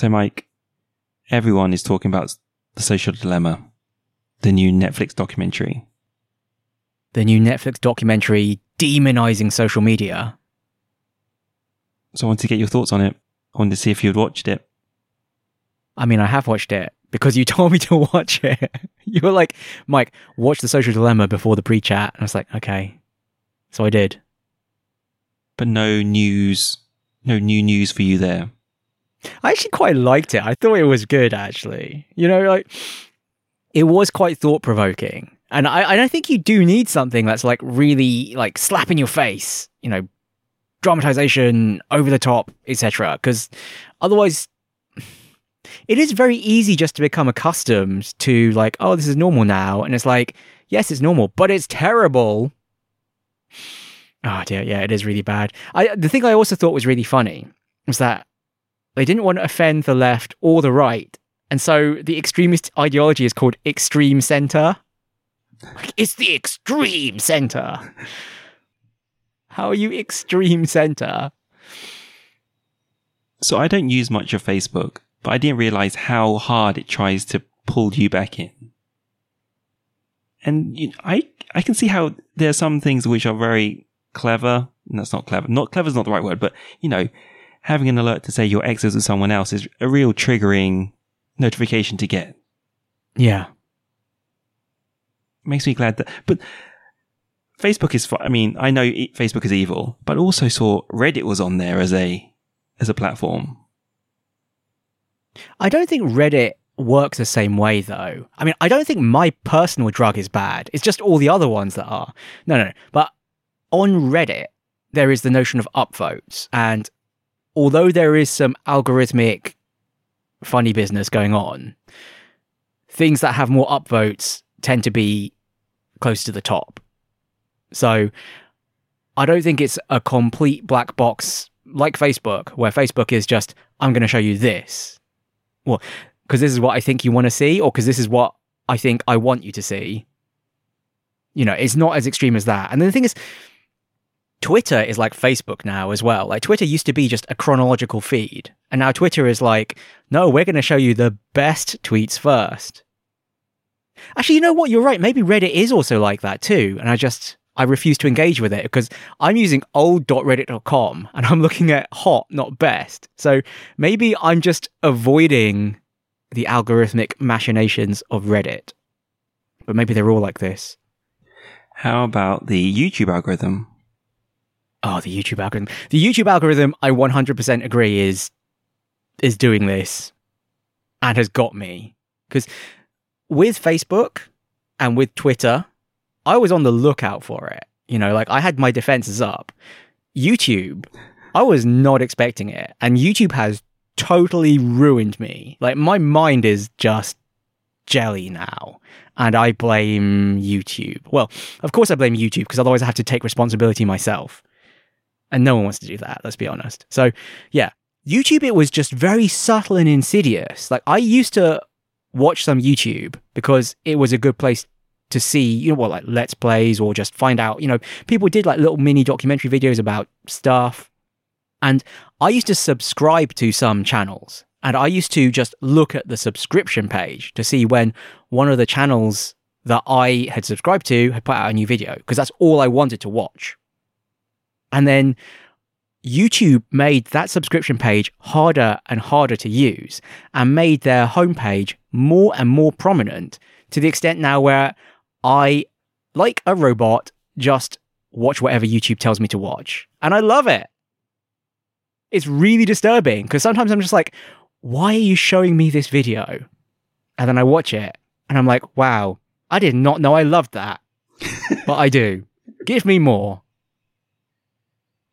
So Mike, everyone is talking about The Social Dilemma, the new Netflix documentary. The new Netflix documentary demonizing social media. So I wanted to get your thoughts on it. I wanted to see if you'd watched it. I mean, I have watched it because you told me to watch it. You were like, Mike, watch The Social Dilemma before the pre-chat. And I was like, okay. So I did. But no new news for you there. I actually quite liked it. I thought it was good, actually. You know, like, it was quite thought-provoking. And I think you do need something that's like really like slap in your face, you know, dramatization, over the top, etc. Because otherwise, it is very easy just to become accustomed to like, oh, this is normal now. And it's like, yes, it's normal, but it's terrible. Oh dear, yeah, it is really bad. The thing I also thought was really funny was that they didn't want to offend the left or the right. And so the extremist ideology is called extreme center. Like, it's the extreme center. How are you extreme center? So I don't use much of Facebook, but I didn't realize how hard it tries to pull you back in. And you know, I can see how there are some things which are very clever. And that's not clever. Not clever is not the right word, but you know, having an alert to say your ex is with someone else is a real triggering notification to get. Yeah. Makes me glad that, but Facebook is, I mean, I know Facebook is evil, but also saw Reddit was on there as a platform. I don't think Reddit works the same way though. I mean, I don't think my personal drug is bad. It's just all the other ones that are. No. But on Reddit, there is the notion of upvotes. And although there is some algorithmic funny business going on, things that have more upvotes tend to be close to the top. So I don't think it's a complete black box like Facebook, where Facebook is just, I'm going to show you this. Well, because this is what I think you want to see, or because this is what I think I want you to see. You know, it's not as extreme as that. And then the thing is, Twitter is like Facebook now as well. Like, Twitter used to be just a chronological feed. And now Twitter is like, no, we're going to show you the best tweets first. Actually, you know what? You're right. Maybe Reddit is also like that too. And I refuse to engage with it because I'm using old.reddit.com and I'm looking at hot, not best. So maybe I'm just avoiding the algorithmic machinations of Reddit. But maybe they're all like this. How about the YouTube algorithm? Oh, the YouTube algorithm. The YouTube algorithm, I 100% agree, is doing this and has got me. Because with Facebook and with Twitter, I was on the lookout for it. You know, like, I had my defenses up. YouTube, I was not expecting it. And YouTube has totally ruined me. Like, my mind is just jelly now. And I blame YouTube. Well, of course I blame YouTube, because otherwise I have to take responsibility myself. And no one wants to do that, let's be honest. So, yeah. YouTube, it was just very subtle and insidious. Like, I used to watch some YouTube because it was a good place to see, you know what, like Let's Plays, or just find out, you know, people did like little mini documentary videos about stuff. And I used to subscribe to some channels, and I used to just look at the subscription page to see when one of the channels that I had subscribed to had put out a new video, because that's all I wanted to watch. And then YouTube made that subscription page harder and harder to use, and made their homepage more and more prominent, to the extent now where I, like a robot, just watch whatever YouTube tells me to watch. And I love it. It's really disturbing, because sometimes I'm just like, why are you showing me this video? And then I watch it and I'm like, wow, I did not know I loved that. But I do. Give me more.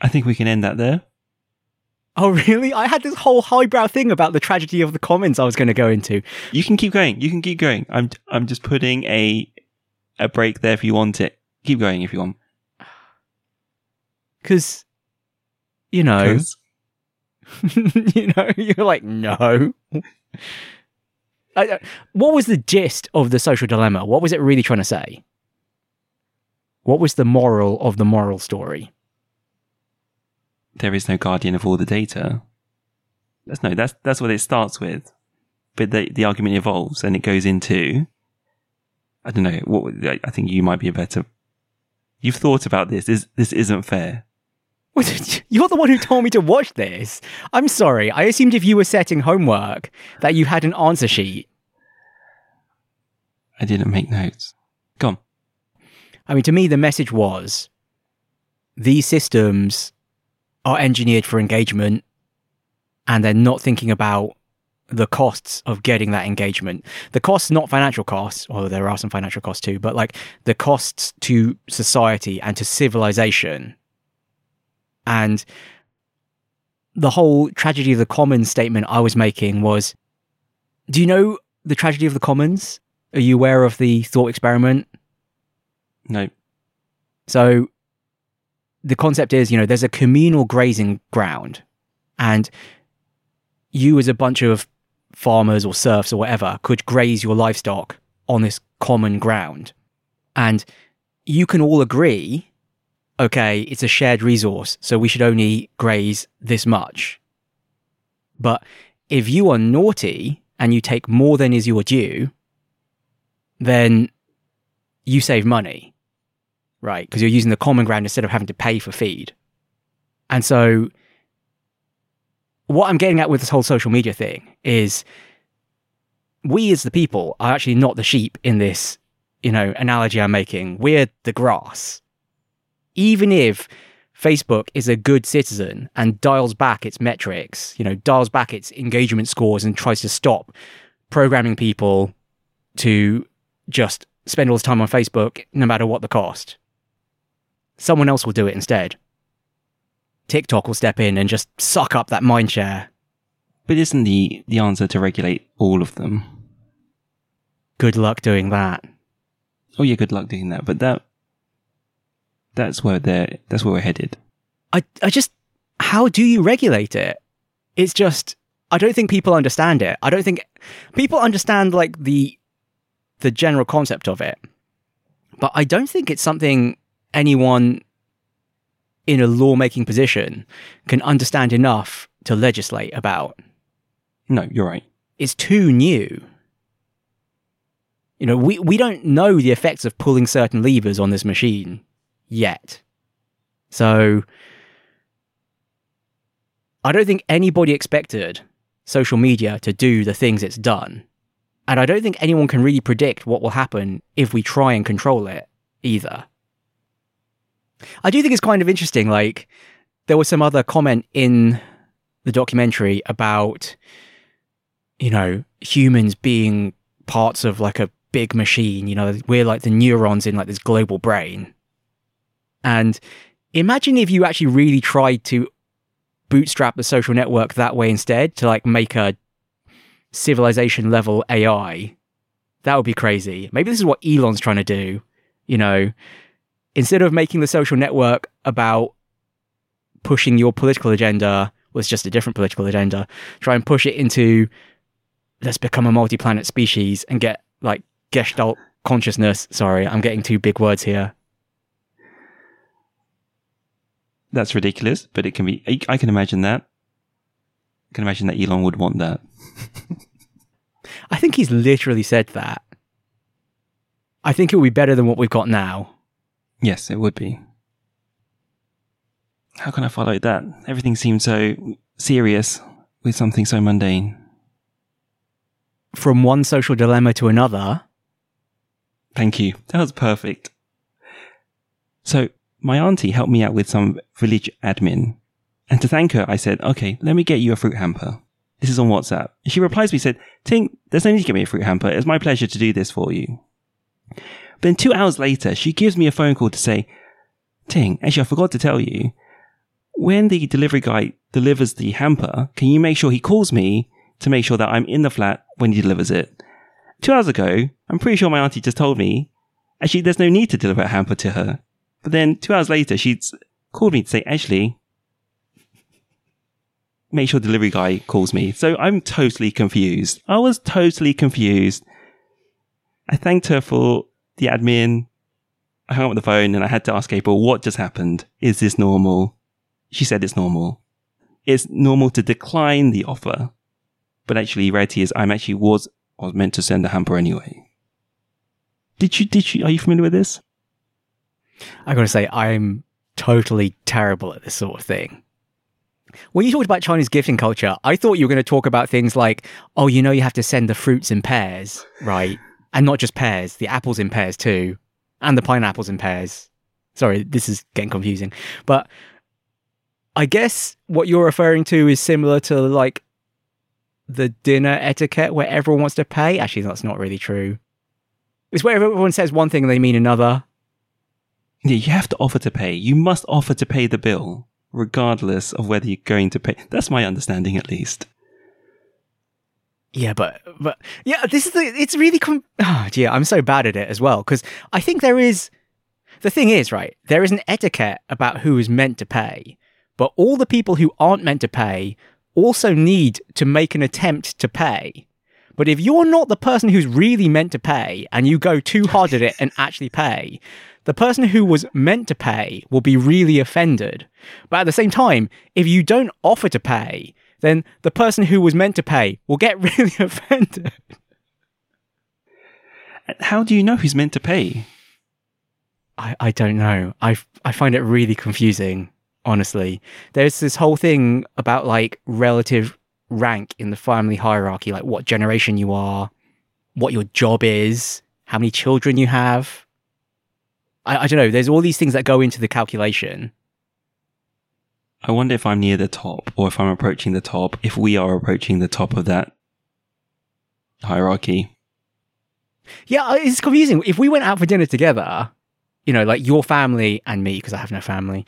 I think we can end that there. Oh, really? I had this whole highbrow thing about the tragedy of the commons I was going to go into. You can keep going. You can keep going. I'm just putting a break there if you want it. Keep going if you want. Because, you know. You know, you're like, no. What was the gist of The Social Dilemma? What was it really trying to say? What was the moral of the moral story? There is no guardian of all the data. That's what it starts with. But the argument evolves and it goes into, I don't know, I think you might be a better... You've thought about this. This isn't fair. You're the one who told me to watch this. I'm sorry. I assumed if you were setting homework that you had an answer sheet. I didn't make notes. Go on. I mean, to me, the message was, these systems are engineered for engagement and they're not thinking about the costs of getting that engagement. The costs, not financial costs, although there are some financial costs too, but like the costs to society and to civilization. And the whole tragedy of the commons statement I was making was, do you know the tragedy of the commons? Are you aware of the thought experiment? No. So the concept is, you know, there's a communal grazing ground and you as a bunch of farmers or serfs or whatever could graze your livestock on this common ground. And you can all agree, okay, it's a shared resource, so we should only graze this much. But if you are naughty and you take more than is your due, then you save money, right? Because you're using the common ground instead of having to pay for feed. And so what I'm getting at with this whole social media thing is we as the people are actually not the sheep in this, you know, analogy I'm making. We're the grass. Even if Facebook is a good citizen and dials back its metrics, you know, dials back its engagement scores and tries to stop programming people to just spend all this time on Facebook no matter what the cost, someone else will do it instead. TikTok will step in and just suck up that mindshare. But isn't the answer to regulate all of them? Good luck doing that. Oh yeah, good luck doing that. But that's where we're headed. How do you regulate it? It's just, I don't think people understand it. I don't think people understand like the general concept of it. But I don't think it's something anyone in a lawmaking position can understand enough to legislate about. No, you're right. It's too new. You know, we don't know the effects of pulling certain levers on this machine yet. So I don't think anybody expected social media to do the things it's done. And I don't think anyone can really predict what will happen if we try and control it either. I do think it's kind of interesting, like, there was some other comment in the documentary about, you know, humans being parts of, like, a big machine, you know, we're like the neurons in, like, this global brain. And imagine if you actually really tried to bootstrap the social network that way instead, to, like, make a civilization-level AI. That would be crazy. Maybe this is what Elon's trying to do, you know. Instead of making the social network about pushing your political agenda, well, it's just a different political agenda, try and push it into, let's become a multi-planet species and get, like, Gestalt consciousness. Sorry, I'm getting two big words here. That's ridiculous, but it can be, I can imagine that. I can imagine that Elon would want that. I think he's literally said that. I think it would be better than what we've got now. Yes, it would be. How can I follow that? Everything seems so serious with something so mundane. From one social dilemma to another. Thank you. That was perfect. So my auntie helped me out with some village admin. And to thank her, I said, okay, let me get you a fruit hamper. This is on WhatsApp. And she replies me, said, Tink, there's no need to get me a fruit hamper. It's my pleasure to do this for you. Then 2 hours later, she gives me a phone call to say, Ting, actually, I forgot to tell you, when the delivery guy delivers the hamper, can you make sure he calls me to make sure that I'm in the flat when he delivers it? 2 hours ago, I'm pretty sure my auntie just told me, actually, there's no need to deliver a hamper to her. But then 2 hours later, she's called me to say, actually, make sure delivery guy calls me. So I'm totally confused. I was totally confused. I thanked her for the admin. I hung up the phone and I had to ask April, what just happened? Is this normal? She said it's normal. it's normal to decline the offer. But actually, reality is I was meant to send the hamper anyway. Are you familiar with this? I gotta say, I'm totally terrible at this sort of thing. When you talked about Chinese gifting culture, I thought you were going to talk about things like, oh, you know, you have to send the fruits in pairs, right? And not just pears, the apples in pairs too, and the pineapples in pairs. Sorry, this is getting confusing. But I guess what you're referring to is similar to like the dinner etiquette where everyone wants to pay. Actually, that's not really true. It's where everyone says one thing and they mean another. Yeah, you have to offer to pay. You must offer to pay the bill, regardless of whether you're going to pay. That's my understanding, at least. Yeah, but yeah, it's really, oh dear, I'm so bad at it as well. Because I think the thing is, right, there is an etiquette about who is meant to pay, but all the people who aren't meant to pay also need to make an attempt to pay. But if you're not the person who's really meant to pay and you go too hard at it and actually pay, the person who was meant to pay will be really offended. But at the same time, if you don't offer to pay, then the person who was meant to pay will get really offended. How do you know who's meant to pay? I don't know. I find it really confusing, honestly. There's this whole thing about like relative rank in the family hierarchy, like what generation you are, what your job is, how many children you have. I don't know. There's all these things that go into the calculation. I wonder if I'm near the top or if I'm approaching the top, if we are approaching the top of that hierarchy. Yeah, it's confusing. If we went out for dinner together, you know, like your family and me, because I have no family,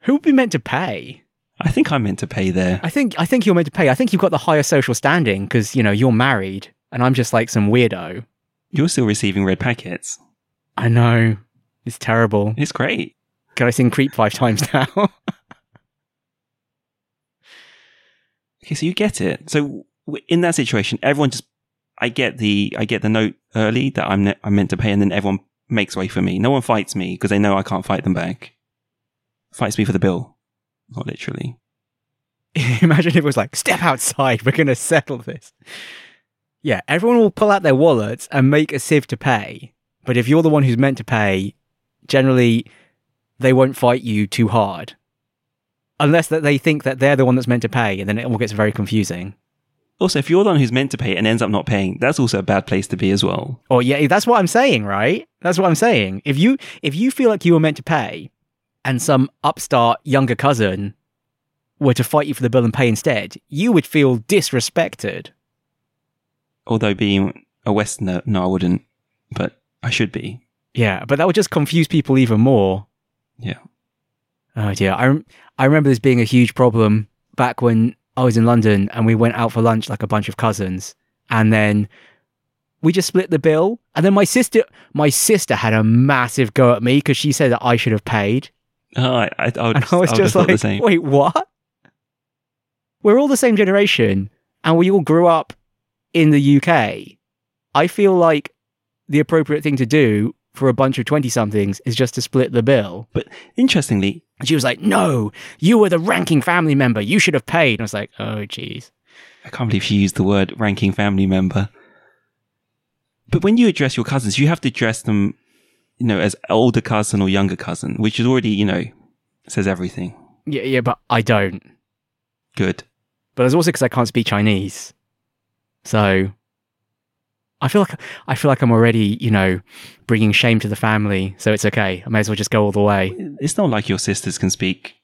who would be meant to pay? I think I'm meant to pay there. I think you're meant to pay. I think you've got the higher social standing because, you know, you're married and I'm just like some weirdo. You're still receiving red packets. I know. It's terrible. It's great. Can I sing Creep 5 times now? Okay, so you get it. So in that situation, everyone just, I get the note early that I'm meant to pay, and then everyone makes way for me. No one fights me because they know I can't fight them back. Fights me for the bill. Not literally. Imagine if it was like, step outside, we're going to settle this. Yeah, everyone will pull out their wallets and make a sieve to pay. But if you're the one who's meant to pay, generally, they won't fight you too hard. Unless that they think that they're the one that's meant to pay, and then it all gets very confusing. Also, if you're the one who's meant to pay and ends up not paying, that's also a bad place to be as well. Oh yeah, that's what I'm saying, right? That's what I'm saying. If you feel like you were meant to pay, and some upstart younger cousin were to fight you for the bill and pay instead, you would feel disrespected. Although being a Westerner, no, I wouldn't. But I should be. Yeah, but that would just confuse people even more. Yeah. Oh dear, I remember this being a huge problem back when I was in London and we went out for lunch like a bunch of cousins, and then we just split the bill, and then my sister had a massive go at me because she said that I should have paid. I was just like, wait, what? We're all the same generation and we all grew up in the UK. I feel like the appropriate thing to do for a bunch of 20-somethings is just to split the bill. But interestingly, she was like, no, you were the ranking family member. You should have paid. And I was like, oh, geez. I can't believe she used the word ranking family member. But when you address your cousins, you have to address them, you know, as older cousin or younger cousin, which is already, you know, says everything. Yeah, but I don't. Good. But it's also because I can't speak Chinese. So I feel like I'm already, you know, bringing shame to the family, so it's okay. I may as well just go all the way. It's not like your sisters can speak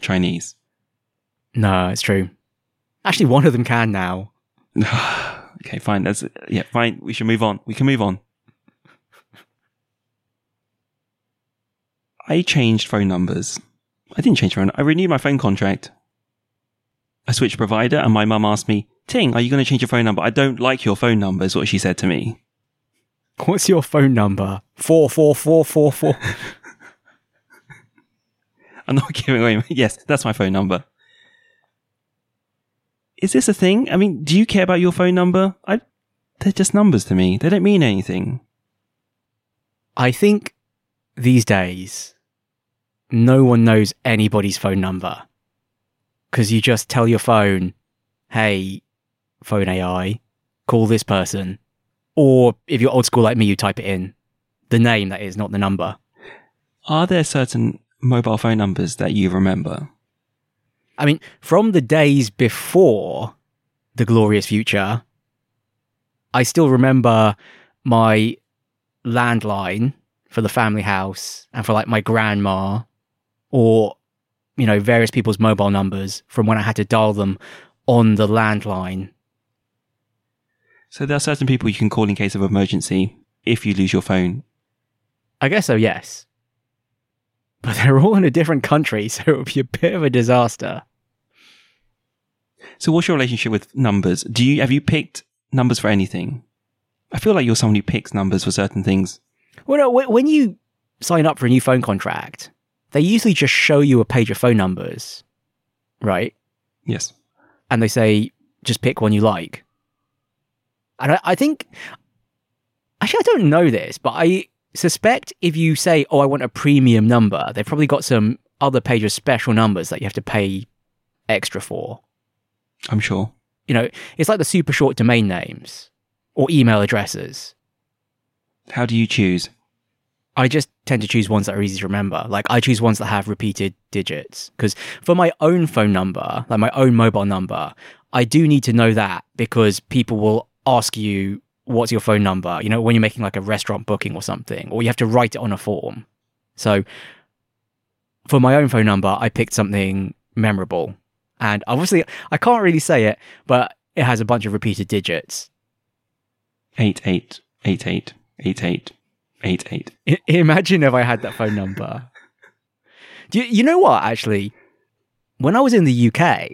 Chinese. No, it's true. Actually, one of them can now. Okay, fine. Fine. We should move on. We can move on. I changed phone numbers. I didn't change phone. I renewed my phone contract. I switched provider, and my mum asked me, Ting, are you going to change your phone number? I don't like your phone number, is what she said to me. What's your phone number? 44444. I'm not giving away. Yes, that's my phone number. Is this a thing? I mean, do you care about your phone number? They're just numbers to me. They don't mean anything. I think these days, no one knows anybody's phone number. because you just tell your phone, hey, phone AI, call this person. Or if you're old school like me, you type it in. The name, that is, not the number. Are there certain mobile phone numbers that you remember? I mean, from the days before the glorious future, I still remember my landline for the family house and for like my grandma, or, you know, various people's mobile numbers from when I had to dial them on the landline. So there are certain people you can call in case of emergency if you lose your phone. I guess so, yes. But they're all in a different country, so it would be a bit of a disaster. So what's your relationship with numbers? Have you picked numbers for anything? I feel like you're someone who picks numbers for certain things. Well, no, when you sign up for a new phone contract, they usually just show you a page of phone numbers, right? Yes. And they say, just pick one you like. And I think... Actually, I don't know this, but I suspect if you say, oh, I want a premium number, they've probably got some other page of special numbers that you have to pay extra for. I'm sure. You know, it's like the super short domain names or email addresses. How do you choose? I just tend to choose ones that are easy to remember. Like, I choose ones that have repeated digits. Because for my own phone number, like my own mobile number, I do need to know that, because people will ask you, what's your phone number? You know, when you're making like a restaurant booking or something, or you have to write it on a form. So for my own phone number, I picked something memorable. And obviously, I can't really say it, but it has a bunch of repeated digits. 88888888. Imagine if I had that phone number. You know what, actually? When I was in the UK,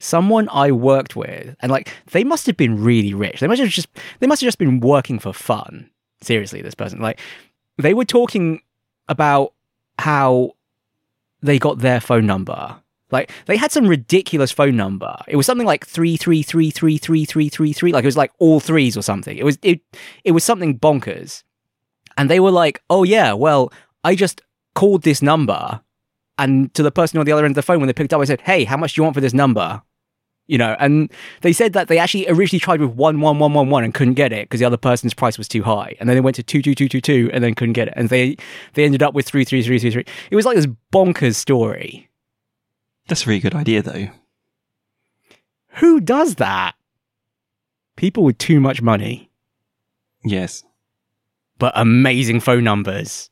someone I worked with, and like, they must have been really rich. They must have just been working for fun. Seriously, this person. Like, they were talking about how they got their phone number. Like, they had some ridiculous phone number. It was something like 333333333. Like, it was like all threes or something. It was something bonkers. And they were like, oh yeah, well, I just called this number, and to the person on the other end of the phone, when they picked up, I said, hey, how much do you want for this number? You know, and they said that they actually originally tried with 11111 and couldn't get it because the other person's price was too high. And then they went to 22222 and then couldn't get it. And they ended up with 33333. It was like this bonkers story. That's a really good idea, though. Who does that? People with too much money. Yes. But amazing phone numbers.